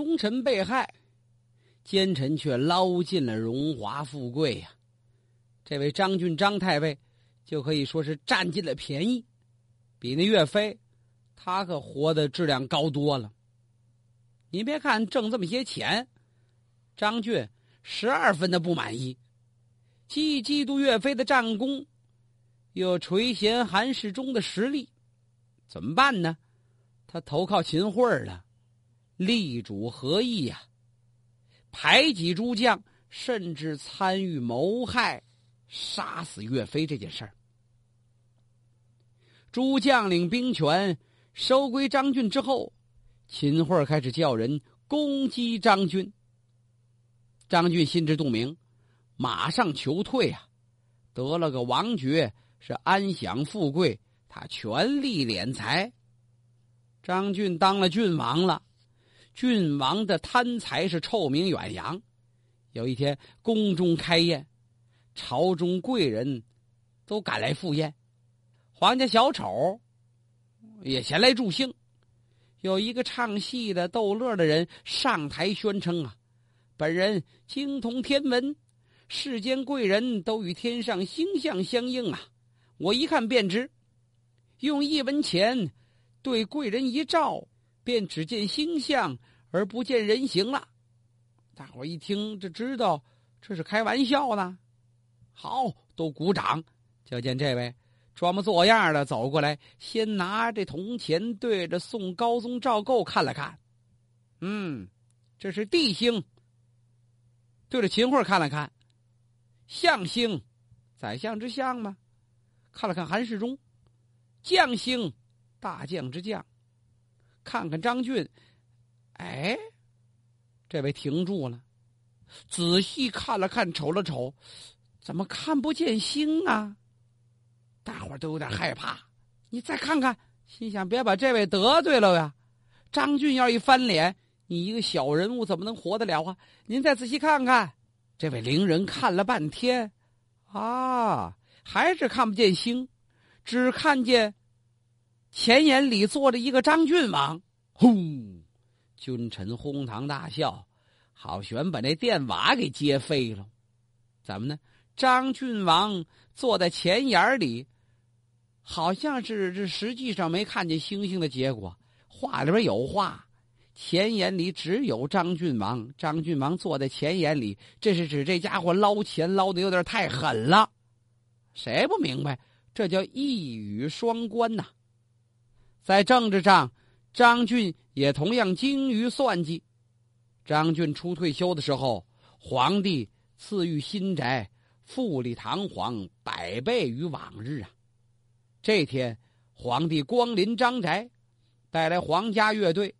忠臣被害，奸臣却捞尽了荣华富贵呀。这位张俊张太尉就可以说是占尽了便宜，比那岳飞他可活的质量高多了。您别看挣这么些钱，张俊12分的不满意，既嫉妒岳飞的战功，又垂涎韩世忠的实力，怎么办呢？他投靠秦桧了，力主和议呀，排挤诸将，甚至参与谋害杀死岳飞这件事儿。诸将领兵权收归张俊之后，秦桧开始叫人攻击张俊。张俊心知肚明，马上求退啊，得了个王爵，是安享富贵，他全力敛财。张俊当了郡王了，郡王的贪财是臭名远扬。有一天宫中开宴，朝中贵人都赶来赴宴，皇家小丑也前来助兴。有一个唱戏的逗乐的人上台宣称啊，本人精通天文，世间贵人都与天上星象相应啊，我一看便知，用一文钱对贵人一照，便只见星象而不见人形了。大伙一听就知道这是开玩笑呢，好，都鼓掌。就见这位装模作样的走过来，先拿这铜钱对着宋高宗赵构看了看，这是地星。对着秦桧看了看，象星，宰相之相嘛。看了看韩世忠，将星，大将之将。看看张俊，哎，这位停住了，仔细看了看，瞅了瞅，怎么看不见星啊？大伙都有点害怕。你再看看，心想别把这位得罪了呀。张俊要一翻脸，你一个小人物怎么能活得了啊？您再仔细看看。这位伶人看了半天，啊，还是看不见星，只看见前眼里坐着一个张郡王。轰！君臣哄堂大笑，好悬把那电瓦给接飞了。怎么呢？张郡王坐在前眼里，好像是这实际上没看见星星的结果。话里边有话，前眼里只有张郡王，张郡王坐在前眼里，这是指这家伙捞钱捞的有点太狠了。谁不明白？这叫一语双关呐。在政治上，张俊也同样精于算计。张俊初退休的时候，皇帝赐予新宅，富丽堂皇，百倍于往日啊。这天，皇帝光临张宅，带来皇家乐队，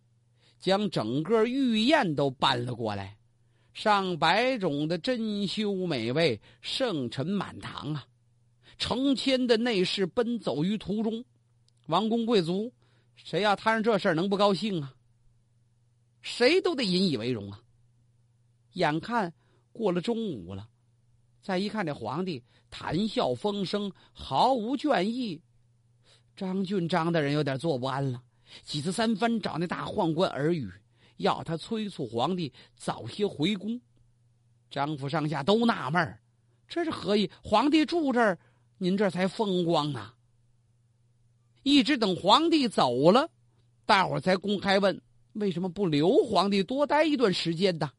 将整个御宴都搬了过来，上100种的珍馐美味，盛尘满堂啊，成千的内侍奔走于途中，王公贵族。谁要摊上这事儿能不高兴啊？谁都得引以为荣啊！眼看过了中午了，再一看这皇帝谈笑风生，毫无倦意。张俊张大人有点坐不安了，几次三番找那大宦官耳语，要他催促皇帝早些回宫。张府上下都纳闷儿，这是何意？皇帝住这儿，您这才风光呢。一直等皇帝走了，大伙才公开问，为什么不留皇帝多待一段时间呢？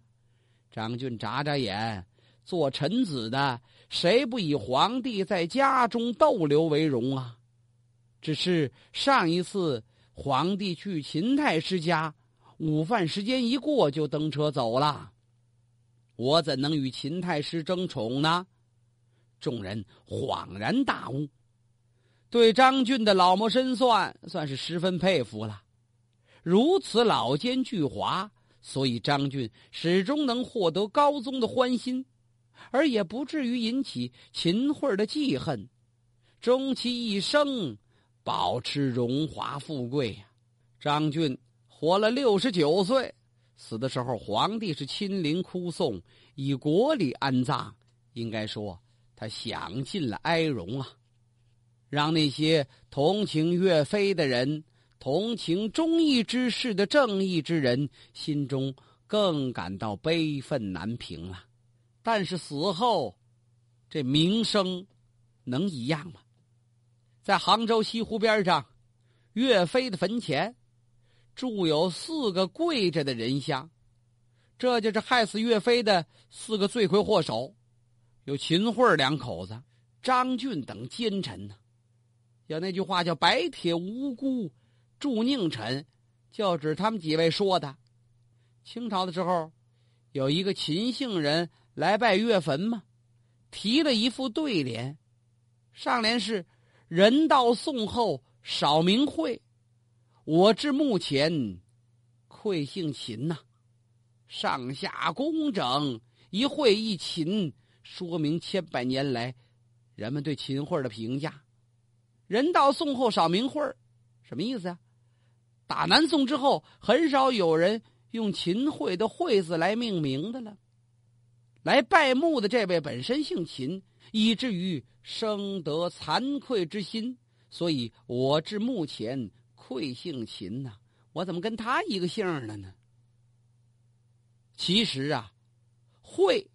张俊眨眨眼，做臣子的谁不以皇帝在家中逗留为荣啊？只是上一次皇帝去秦太师家，午饭时间一过就登车走了，我怎能与秦太师争宠呢？众人恍然大悟，对张俊的老谋深算算是十分佩服了。如此老奸巨猾，所以张俊始终能获得高宗的欢心，而也不至于引起秦桧的记恨，终其一生保持荣华富贵呀。张俊活了69岁，死的时候皇帝是亲临哭送，以国礼安葬，应该说他享尽了哀荣啊。让那些同情岳飞的人同情忠义之士的正义之人，心中更感到悲愤难平了。但是死后，这名声能一样吗？在杭州西湖边上，岳飞的坟前住有4个跪着的人像，这就是害死岳飞的4个罪魁祸首，有秦桧两口子、张俊等奸臣呢。有那句话叫“白铁无辜铸佞臣”，就指他们几位说的。清朝的时候，有一个秦姓人来拜岳坟嘛，提了一副对联，上联是“人到宋后少名讳，我至墓前愧姓秦”呐。上下工整，一会一秦，说明千百年来人们对秦桧的评价。人到宋后少名讳，什么意思啊？打南宋之后，很少有人用秦桧的桧字来命名的了。来拜墓的这位本身姓秦，以至于生得惭愧之心，所以我至墓前愧姓秦呐。我怎么跟他一个姓了呢？其实啊，桧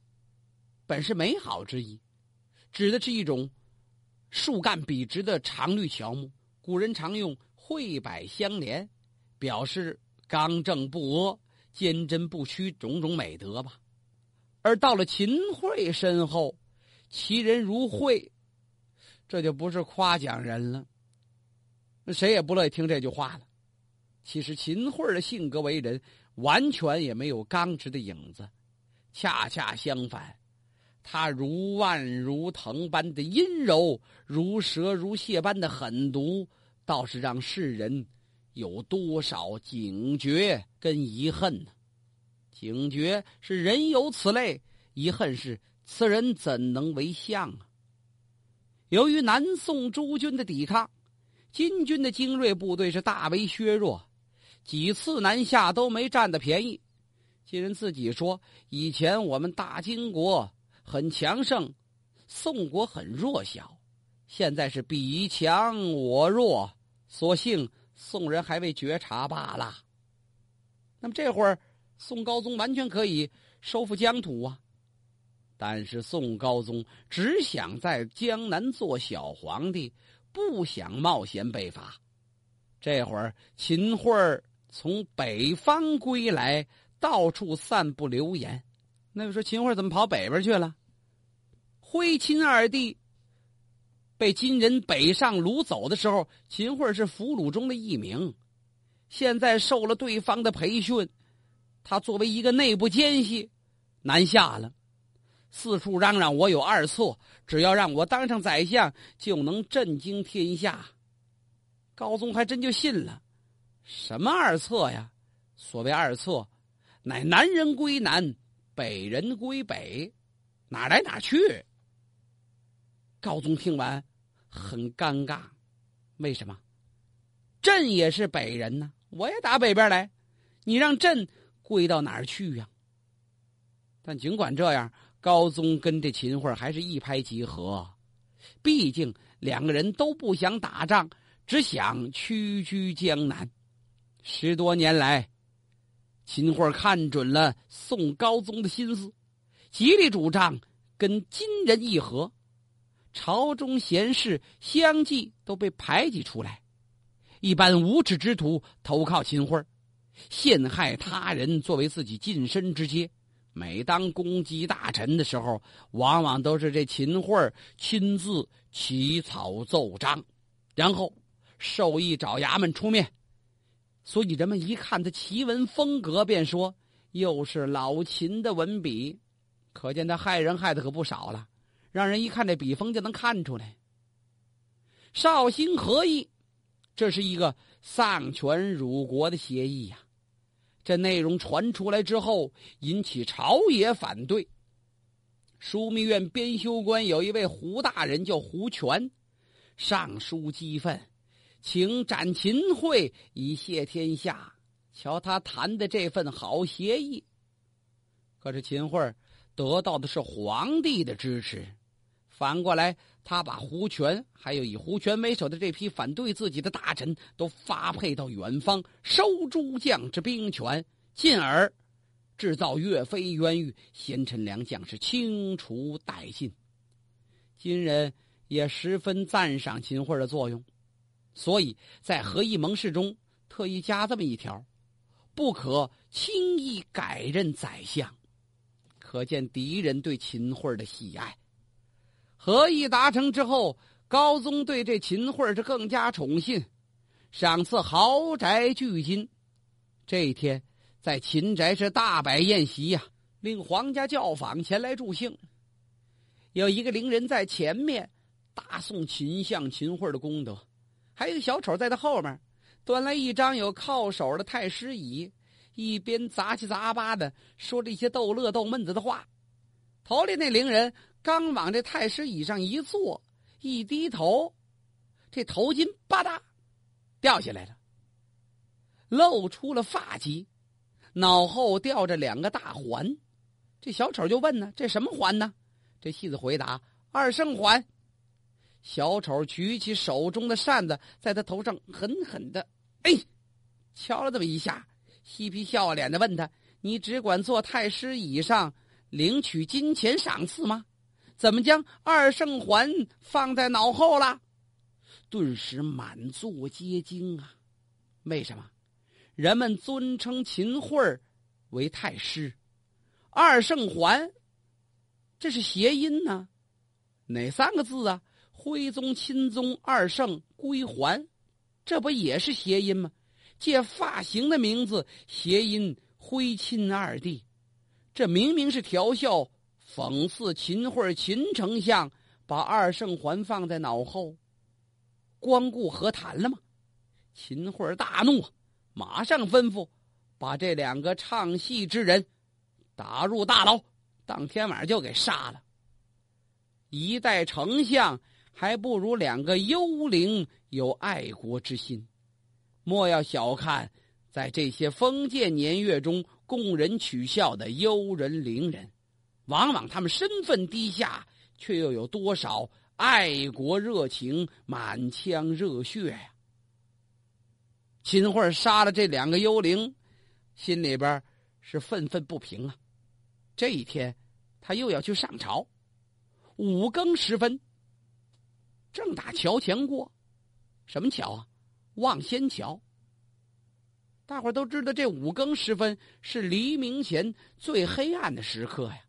本是美好之意，指的是一种树干笔直的常绿乔木。古人常用桧柏相连，表示刚正不阿、坚贞不屈种种美德吧。而到了秦桧身后，其人如桧，这就不是夸奖人了，谁也不乐意听这句话了。其实秦桧的性格为人完全也没有刚直的影子，恰恰相反，他如腕如藤般的阴柔，如蛇如蟹般的狠毒，倒是让世人有多少警觉跟遗恨呢？警觉是人有此类，遗恨是此人怎能为相啊？由于南宋诸军的抵抗，金军的精锐部队是大为削弱，几次南下都没占的便宜。金人自己说，以前我们大金国很强盛，宋国很弱小，现在是彼强我弱，所幸宋人还未觉察罢了。那么这会儿宋高宗完全可以收复疆土啊，但是宋高宗只想在江南做小皇帝，不想冒险北伐。这会儿秦桧从北方归来，到处散布流言。那就说秦桧怎么跑北边去了？徽秦二帝被金人北上掳走的时候，秦桧是俘虏中的一名，现在受了对方的培训，他作为一个内部奸细南下了，四处嚷嚷我有二策，只要让我当上宰相就能震惊天下。高宗还真就信了。什么二策呀？所谓二策，乃南人归南，北人归北，哪来哪去。高宗听完很尴尬，为什么？朕也是北人呢，我也打北边来，你让朕跪到哪儿去呀？但尽管这样，高宗跟这秦桧还是一拍即合，毕竟两个人都不想打仗，只想屈居江南。10多年来，秦桧看准了宋高宗的心思，极力主张跟金人议和，朝中贤士相继都被排挤出来，一般无耻之徒投靠秦桧，陷害他人作为自己近身之阶。每当攻击大臣的时候，往往都是这秦桧亲自起草奏章，然后授意爪牙们出面。所以人们一看他奇文风格，便说又是老秦的文笔。可见他害人害的可不少了，让人一看这笔锋就能看出来。绍兴和议，这是一个丧权辱国的协议呀。这内容传出来之后，引起朝野反对。枢密院编修官有一位胡大人叫胡权，上书激愤，请斩秦桧以谢天下。瞧他谈的这份好协议，可是秦桧得到的是皇帝的支持，反过来，他把胡权还有以胡权为首的这批反对自己的大臣都发配到远方，收诸将之兵权，进而制造岳飞冤狱，贤臣良将是清除殆尽。金人也十分赞赏秦桧的作用，所以在合议盟誓中特意加这么一条：不可轻易改任宰相。可见敌人对秦桧的喜爱。合议达成之后，高宗对这秦桧是更加宠信，赏赐豪宅巨金。这一天在秦宅是大摆宴席呀，令皇家教坊前来助兴。有一个伶人在前面大颂秦相秦桧的功德，还有一个小丑在他后面端来一张有靠手的太师椅，一边杂七杂八的说着一些逗乐逗闷子的话。头里那伶人刚往这太师椅上一坐，一低头，这头巾吧嗒掉下来了，露出了发髻，脑后吊着两个大环。这小丑就问呢，这什么环呢？这戏子回答，二圣环。小丑举起手中的扇子，在他头上狠狠的敲了这么一下，嬉皮笑脸的问他，你只管坐太师椅上领取金钱赏赐吗？怎么将二圣环放在脑后了？顿时满座皆惊啊！为什么？人们尊称秦桧为太师，二圣环这是谐音呢，哪三个字啊？徽宗、钦宗、二圣、归还，这不也是谐音吗？借发型的名字谐音徽钦二帝，这明明是调笑讽刺秦桧秦丞相把二圣环放在脑后，光顾和谈了吗？秦桧大怒，马上吩咐把这两个唱戏之人打入大牢，当天晚上就给杀了。一代丞相还不如两个幽灵有爱国之心，莫要小看在这些封建年月中供人取笑的幽人伶人，往往他们身份低下，却又有多少爱国热情满腔热血呀！秦桧杀了这两个幽灵，心里边是愤愤不平啊。这一天他又要去上朝，5更时分正打桥前过。什么桥啊？望仙桥。大伙都知道这5更时分是黎明前最黑暗的时刻呀。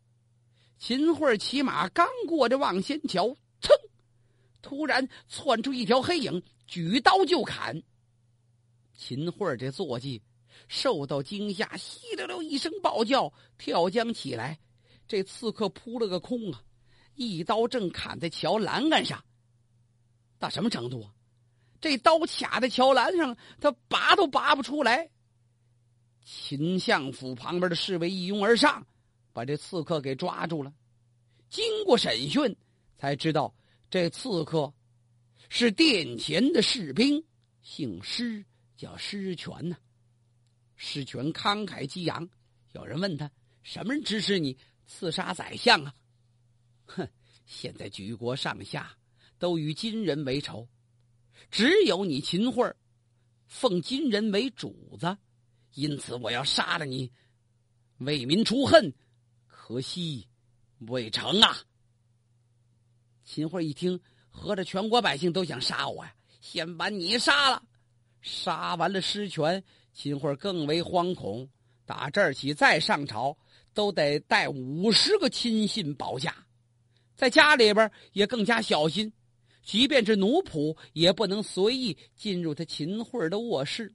秦桧骑马刚过这望仙桥，噌，突然窜出一条黑影，举刀就砍。秦桧这坐骑受到惊吓，稀溜溜一声暴叫，跳江起来。这刺客扑了个空啊，一刀正砍在桥栏杆上。到什么程度啊？这刀卡在桥栏上，他拔都拔不出来。秦相府旁边的侍卫一拥而上，把这刺客给抓住了。经过审讯，才知道这刺客是殿前的士兵，姓施，叫施权呢。施权慷慨激昂，有人问他，什么人指使你刺杀宰相啊？哼，现在举国上下都与金人为仇，只有你秦桧奉金人为主子，因此我要杀了你，为民除恨，可惜未成啊！秦桧一听，合着全国百姓都想杀我呀，先把你杀了。杀完了施权，秦桧更为惶恐，打这儿起再上朝都得带50个亲信保驾，在家里边也更加小心，即便是奴仆也不能随意进入他秦桧的卧室。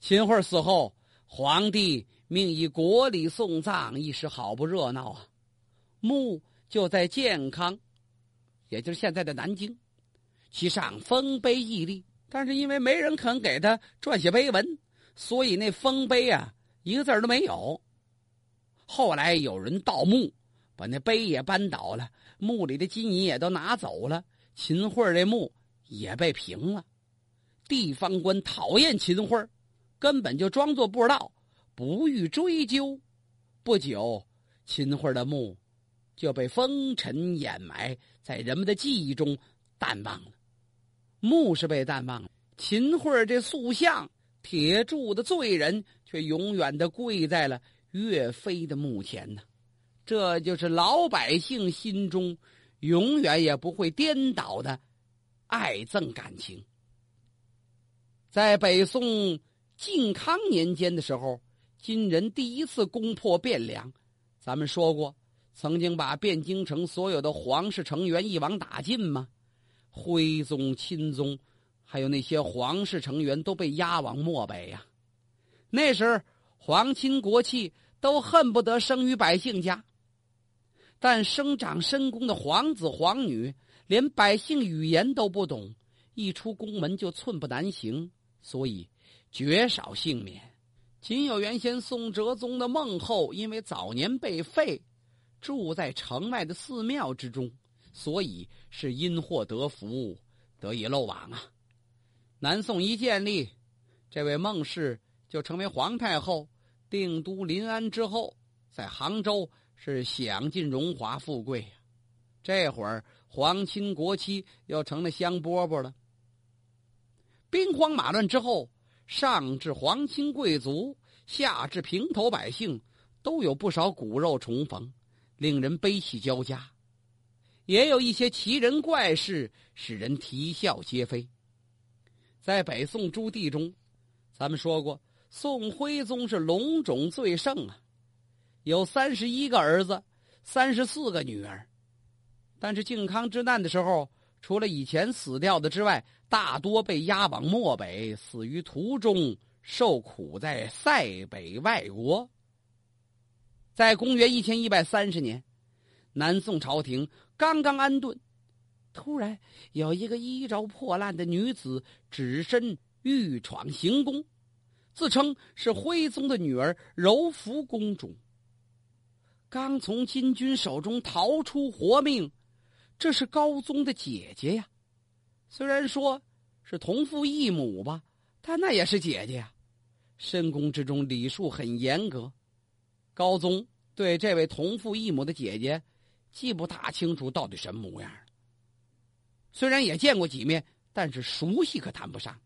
秦桧死后，皇帝命以国礼送葬，一时好不热闹啊。墓就在建康，也就是现在的南京，其上丰碑屹立，但是因为没人肯给他撰写碑文，所以那丰碑啊一个字都没有。后来有人盗墓，把那碑也搬倒了，墓里的金银也都拿走了，秦桧这墓也被平了。地方官讨厌秦桧，根本就装作不知道，不予追究。不久，秦桧的墓就被风尘掩埋，在人们的记忆中淡忘了。墓是被淡忘了，秦桧这塑像铁铸的罪人却永远的跪在了岳飞的墓前呢。这就是老百姓心中永远也不会颠倒的爱憎感情。在北宋靖康年间的时候，金人第一次攻破汴梁，咱们说过曾经把汴京城所有的皇室成员一网打尽吗？徽宗、钦宗还有那些皇室成员都被押往漠北呀。那时皇亲国戚都恨不得生于百姓家，但生长深宫的皇子皇女连百姓语言都不懂，一出宫门就寸步难行，所以绝少幸免。仅有原先宋哲宗的孟后，因为早年被废，住在城外的寺庙之中，所以是因祸得福，得以漏网啊。南宋一建立，这位孟氏就成为皇太后，定都临安之后，在杭州是享尽荣华富贵啊。这会儿皇亲国戚又成了香饽饽了。兵荒马乱之后，上至皇亲贵族，下至平头百姓，都有不少骨肉重逢，令人悲喜交加，也有一些奇人怪事使人啼笑皆非。在北宋诸帝中，咱们说过宋徽宗是龙种最盛啊，有31个儿子，34个女儿。但是靖康之难的时候，除了以前死掉的之外，大多被押往漠北，死于途中，受苦在塞北外国。在公元1130年，南宋朝廷刚刚安顿，突然有一个衣着破烂的女子只身欲闯行宫，自称是徽宗的女儿柔福公主，刚从金军手中逃出活命。这是高宗的姐姐呀，虽然说是同父异母吧，但那也是姐姐呀。深宫之中礼数很严格，高宗对这位同父异母的姐姐记不大清楚到底什么模样，虽然也见过几面，但是熟悉可谈不上，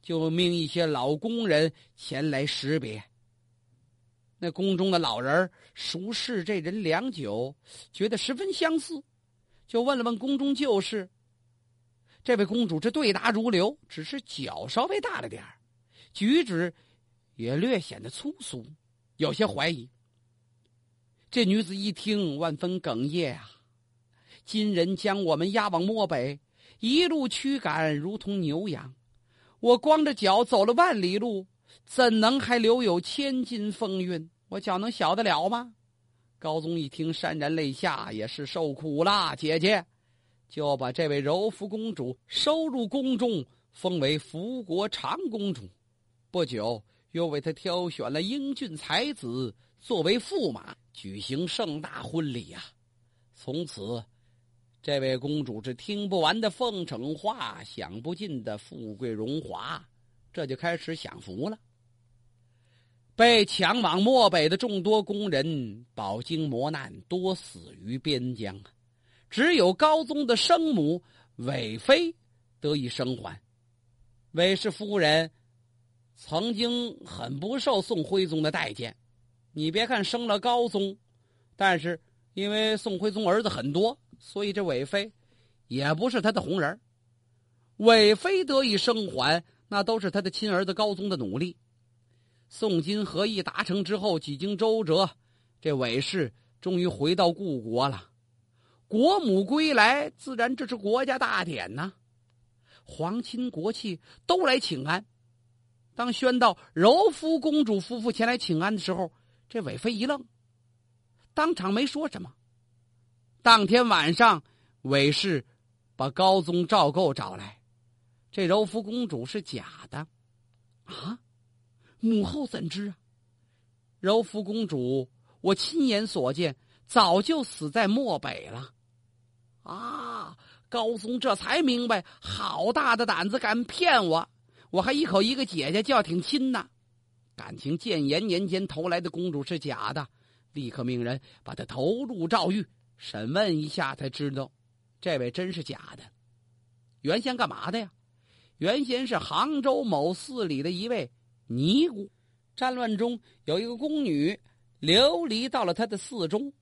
就命一些老工人前来识别。那宫中的老人熟视这人良久，觉得十分相似，就问了问宫中旧事。这位公主这对答如流，只是脚稍微大了点，举止也略显得粗俗，有些怀疑。这女子一听万分哽咽啊，金人将我们押往漠北，一路驱赶如同牛羊，我光着脚走了万里路，怎能还留有千金风韵？我脚能小得了吗？高宗一听潸然泪下，也是受苦啦，姐姐就把这位柔福公主收入宫中，封为福国长公主。不久又为她挑选了英俊才子作为驸马，举行盛大婚礼啊。从此这位公主是听不完的奉承话，享不尽的富贵荣华，这就开始享福了。被抢往漠北的众多工人饱经磨难，多死于边疆啊。只有高宗的生母韦妃得以生还。韦氏夫人曾经很不受宋徽宗的待见，你别看生了高宗，但是因为宋徽宗儿子很多，所以这韦妃也不是他的红人。韦妃得以生还，那都是他的亲儿子高宗的努力。宋金和议达成之后，几经周折，这韦氏终于回到故国了。国母归来，自然这是国家大典呢，皇亲国戚都来请安。当宣到柔福公主夫妇前来请安的时候，这韦妃一愣，当场没说什么。当天晚上，韦氏把高宗赵构找来，这柔福公主是假的啊，母后怎知啊？柔福公主我亲眼所见，早就死在漠北了啊！高宗这才明白，好大的胆子敢骗我，我还一口一个姐姐叫挺亲呐。感情建炎年间投来的公主是假的，立刻命人把她投入诏狱，审问一下才知道，这位真是假的。原先干嘛的呀？原先是杭州某寺里的一位尼姑，战乱中有一个宫女流离到了他的寺中，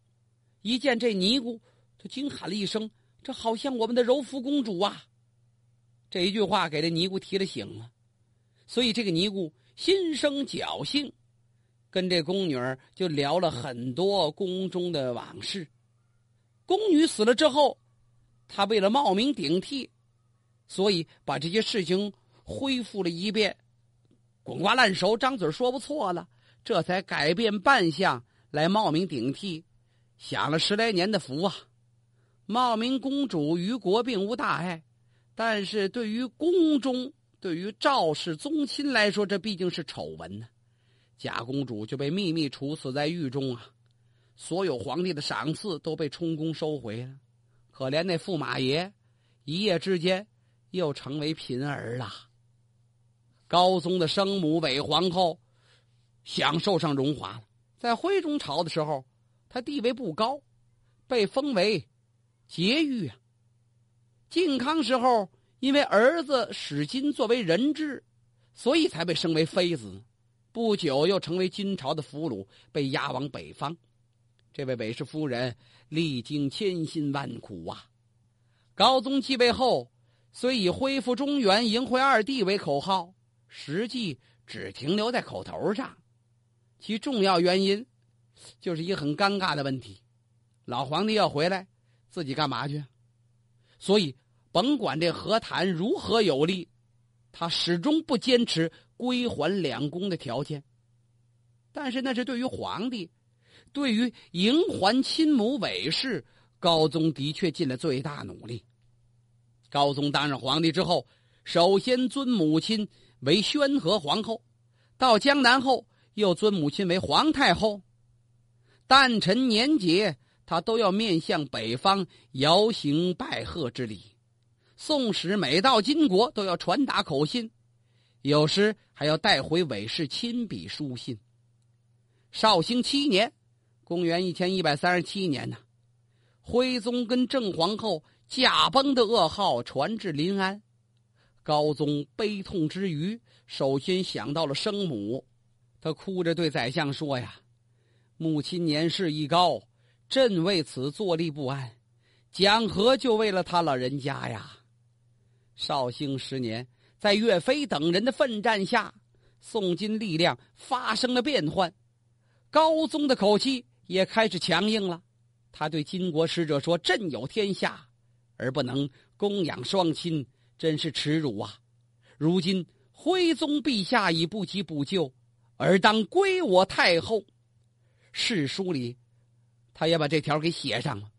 一见这尼姑，他惊喊了一声：“这好像我们的柔福公主啊！”这一句话给这尼姑提了醒了，所以这个尼姑心生侥幸，跟这宫女儿就聊了很多宫中的往事。宫女死了之后，他为了冒名顶替，所以把这些事情恢复了一遍，滚瓜烂熟，张嘴说不错了，这才改变扮相来冒名顶替，享了10来年的福啊。冒名公主于国并无大碍，但是对于宫中，对于赵氏宗亲来说，这毕竟是丑闻呢。假公主就被秘密处死在狱中啊，所有皇帝的赏赐都被充公收回了。可怜那驸马爷，一夜之间又成为贫儿了。高宗的生母韦皇后享受上荣华了，在徽宗朝的时候，她地位不高，被封为婕妤啊。靖康时候，因为儿子史沁作为人质，所以才被升为妃子。不久又成为金朝的俘虏，被押往北方。这位韦氏夫人历经千辛万苦啊。高宗继位后，虽以恢复中原、迎回二帝为口号，实际只停留在口头上。其重要原因就是一个很尴尬的问题：老皇帝要回来，自己干嘛去？所以甭管这和谈如何有利，他始终不坚持归还两宫的条件。但是那是对于皇帝，对于迎还亲母韦氏，高宗的确尽了最大努力。高宗当上皇帝之后，首先尊母亲为宣和皇后，到江南后又尊母亲为皇太后，诞辰年节他都要面向北方遥行拜贺之礼。宋使每到金国都要传达口信，有时还要带回韦氏亲笔书信。绍兴7年，公元1137年呢，徽宗跟郑皇后驾崩的噩耗传至临安。高宗悲痛之余，首先想到了生母，他哭着对宰相说呀：“母亲年事已高，朕为此坐立不安，讲何就为了他老人家呀？”绍兴10年，在岳飞等人的奋战下，宋金力量发生了变换，高宗的口气也开始强硬了。他对金国使者说：“朕有天下，而不能供养双亲，真是耻辱啊！如今徽宗陛下已不及补救，而当归我太后。”史书里，他也把这条给写上了：“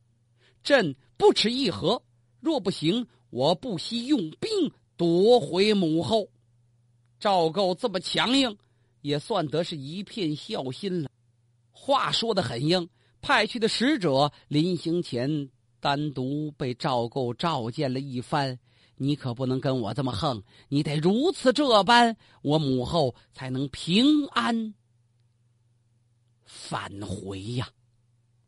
朕不持议和，若不行，我不惜用兵夺回母后。”赵构这么强硬，也算得是一片孝心了。话说得很硬，派去的使者临行前单独被赵构召见了一番：“你可不能跟我这么横，你得如此这般，我母后才能平安返回呀。”